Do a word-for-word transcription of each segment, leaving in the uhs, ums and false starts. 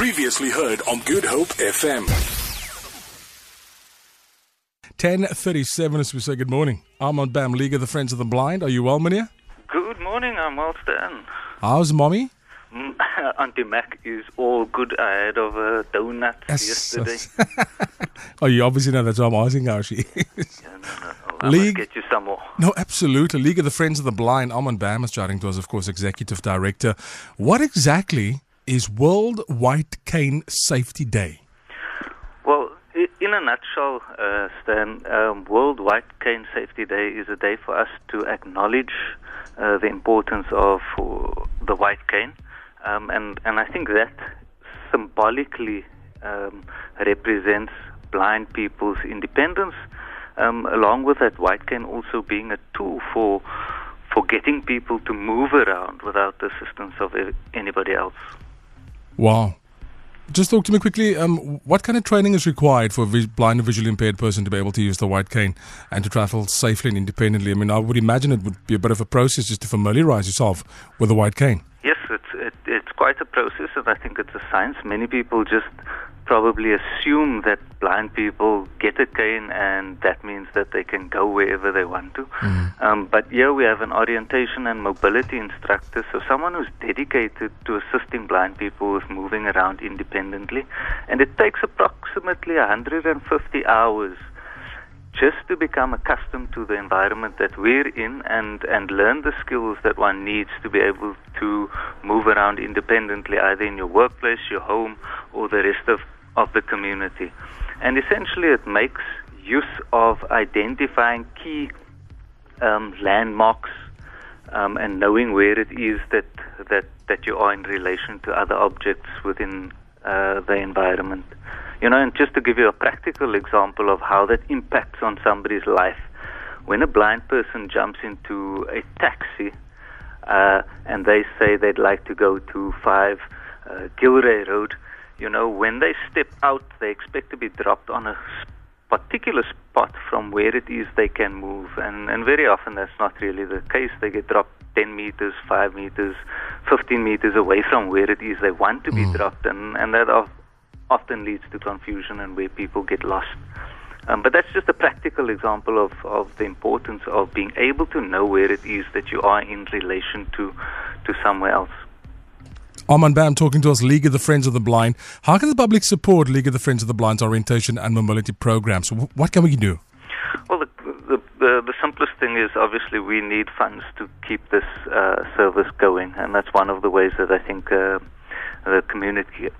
Previously heard on Good Hope F M. ten thirty-seven as we say good morning. Armand Bam, League of the Friends of the Blind. Are you well, Minia? Good morning, I'm well, Stan. How's mommy? Auntie Mac is all good. I had over donuts yes, yesterday. Oh, you obviously know that's why I'm asking how she is. Yeah, no, no. I'll League... get you some more. No, absolutely. League of the Friends of the Blind. Armand Bam is chatting to us, of course, Executive Director. What exactly is World White Cane Safety Day? Well, in a nutshell, uh, Stan, um, World White Cane Safety Day is a day for us to acknowledge uh, the importance of the white cane. Um, and, and I think that symbolically um, represents blind people's independence, um, along with that white cane also being a tool for for getting people to move around without the assistance of anybody else. Wow. Just talk to me quickly, um, what kind of training is required for a vis- blind or visually impaired person to be able to use the white cane and to travel safely and independently? I mean, I would imagine it would be a bit of a process just to familiarize yourself with the white cane. Yes, it's it, it's quite a process, and I think it's a science. Many people just probably assume that blind people get a cane and that means that they can go wherever they want to. Mm. Um, but here we have an orientation and mobility instructor, so someone who's dedicated to assisting blind people with moving around independently. And it takes approximately one hundred fifty hours just to become accustomed to the environment that we're in and, and learn the skills that one needs to be able to move around independently, either in your workplace, your home, or the rest of, of the community. And essentially it makes use of identifying key um, landmarks um, and knowing where it is that, that, that you are in relation to other objects within uh, the environment. You know, and just to give you a practical example of how that impacts on somebody's life, when a blind person jumps into a taxi uh, and they say they'd like to go to five uh, Gilray Road, you know, when they step out, they expect to be dropped on a particular spot from where it is they can move. And, and very often that's not really the case. They get dropped ten meters, five meters, fifteen meters away from where it is they want to be mm. dropped. And, and that of often leads to confusion and where people get lost. Um, but that's just a practical example of, of the importance of being able to know where it is that you are in relation to to somewhere else. Armand Bam talking to us, League of the Friends of the Blind. How can the public support League of the Friends of the Blind's orientation and mobility programs? What can we do? Well, the, the, the, the simplest thing is obviously we need funds to keep this uh, service going, and that's one of the ways that I think uh, the community...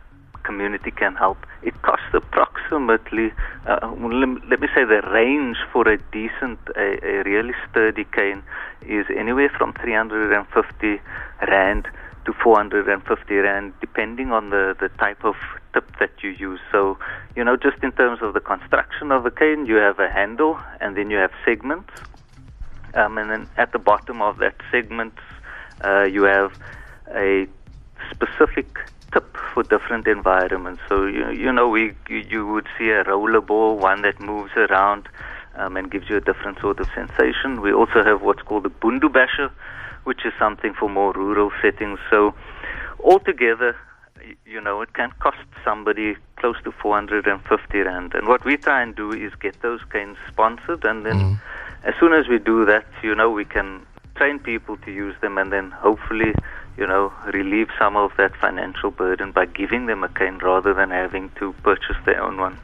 community can help. It costs approximately, uh, let me say the range for a decent, a, a really sturdy cane is anywhere from three hundred fifty rand to four hundred fifty rand, depending on the, the type of tip that you use. So, you know, just in terms of the construction of the cane, you have a handle and then you have segments. Um, and then at the bottom of that segment, uh, you have a specific tip for different environments. So, you, you know, we you, you would see a roller ball, one that moves around um, and gives you a different sort of sensation. We also have what's called the bundubasher, which is something for more rural settings. So, altogether, you know, it can cost somebody close to four hundred fifty rand. And what we try and do is get those canes sponsored, and then mm. as soon as we do that, you know, we can train people to use them and then hopefully, you know, relieve some of that financial burden by giving them a cane rather than having to purchase their own one.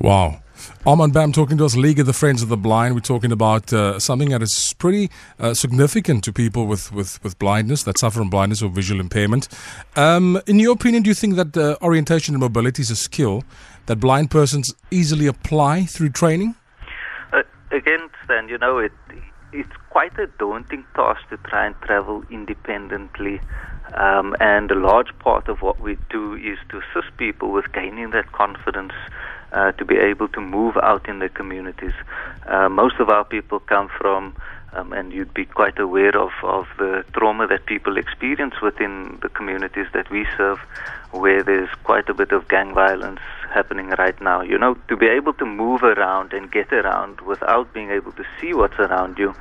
Wow. Armand Bam talking to us, League of the Friends of the Blind. We're talking about uh, something that is pretty uh, significant to people with, with, with blindness, that suffer from blindness or visual impairment. Um, in your opinion, do you think that uh, orientation and mobility is a skill that blind persons easily apply through training? Uh, again, Stan, you know, it... it's quite a daunting task to try and travel independently, um, and a large part of what we do is to assist people with gaining that confidence uh, to be able to move out in their communities. Uh, most of our people come from, um, and you'd be quite aware of, of the trauma that people experience within the communities that we serve, where there's quite a bit of gang violence happening right now. You know, to be able to move around and get around without being able to see what's around you,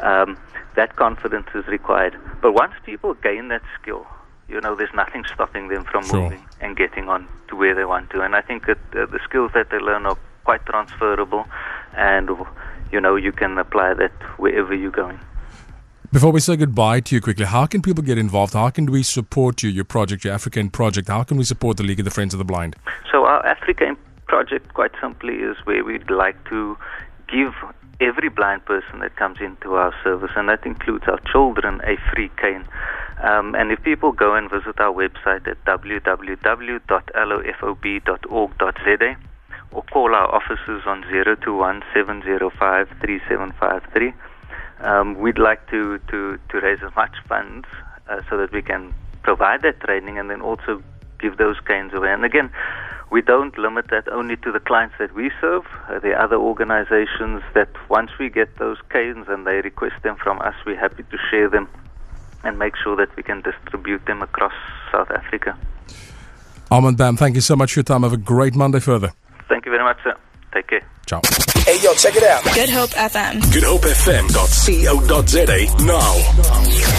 um, that confidence is required. But once people gain that skill, you know, there's nothing stopping them from sure. moving and getting on to where they want to. And I think that uh, the skills that they learn are quite transferable, and, you know, you can apply that wherever you're going. Before we say goodbye to you quickly, how can people get involved? How can we support you, your project, your African project? How can we support the League of the Friends of the Blind? So our African project, quite simply, is where we'd like to give every blind person that comes into our service, and that includes our children, a free cane. Um, and if people go and visit our website at w w w dot l o f o b dot org dot z a or call our offices on zero two one seven zero five three seven five three, Um, we'd like to, to, to raise as much funds uh, so that we can provide that training and then also give those canes away. And again, we don't limit that only to the clients that we serve. Uh, there are other organizations that once we get those canes and they request them from us, we're happy to share them and make sure that we can distribute them across South Africa. Armand Bam, thank you so much for your time. Have a great Monday further. Thank you very much, sir. Take care. Ciao. Hey, yo, check it out. Good Hope F M. Good Hope F M dot co dot z a now.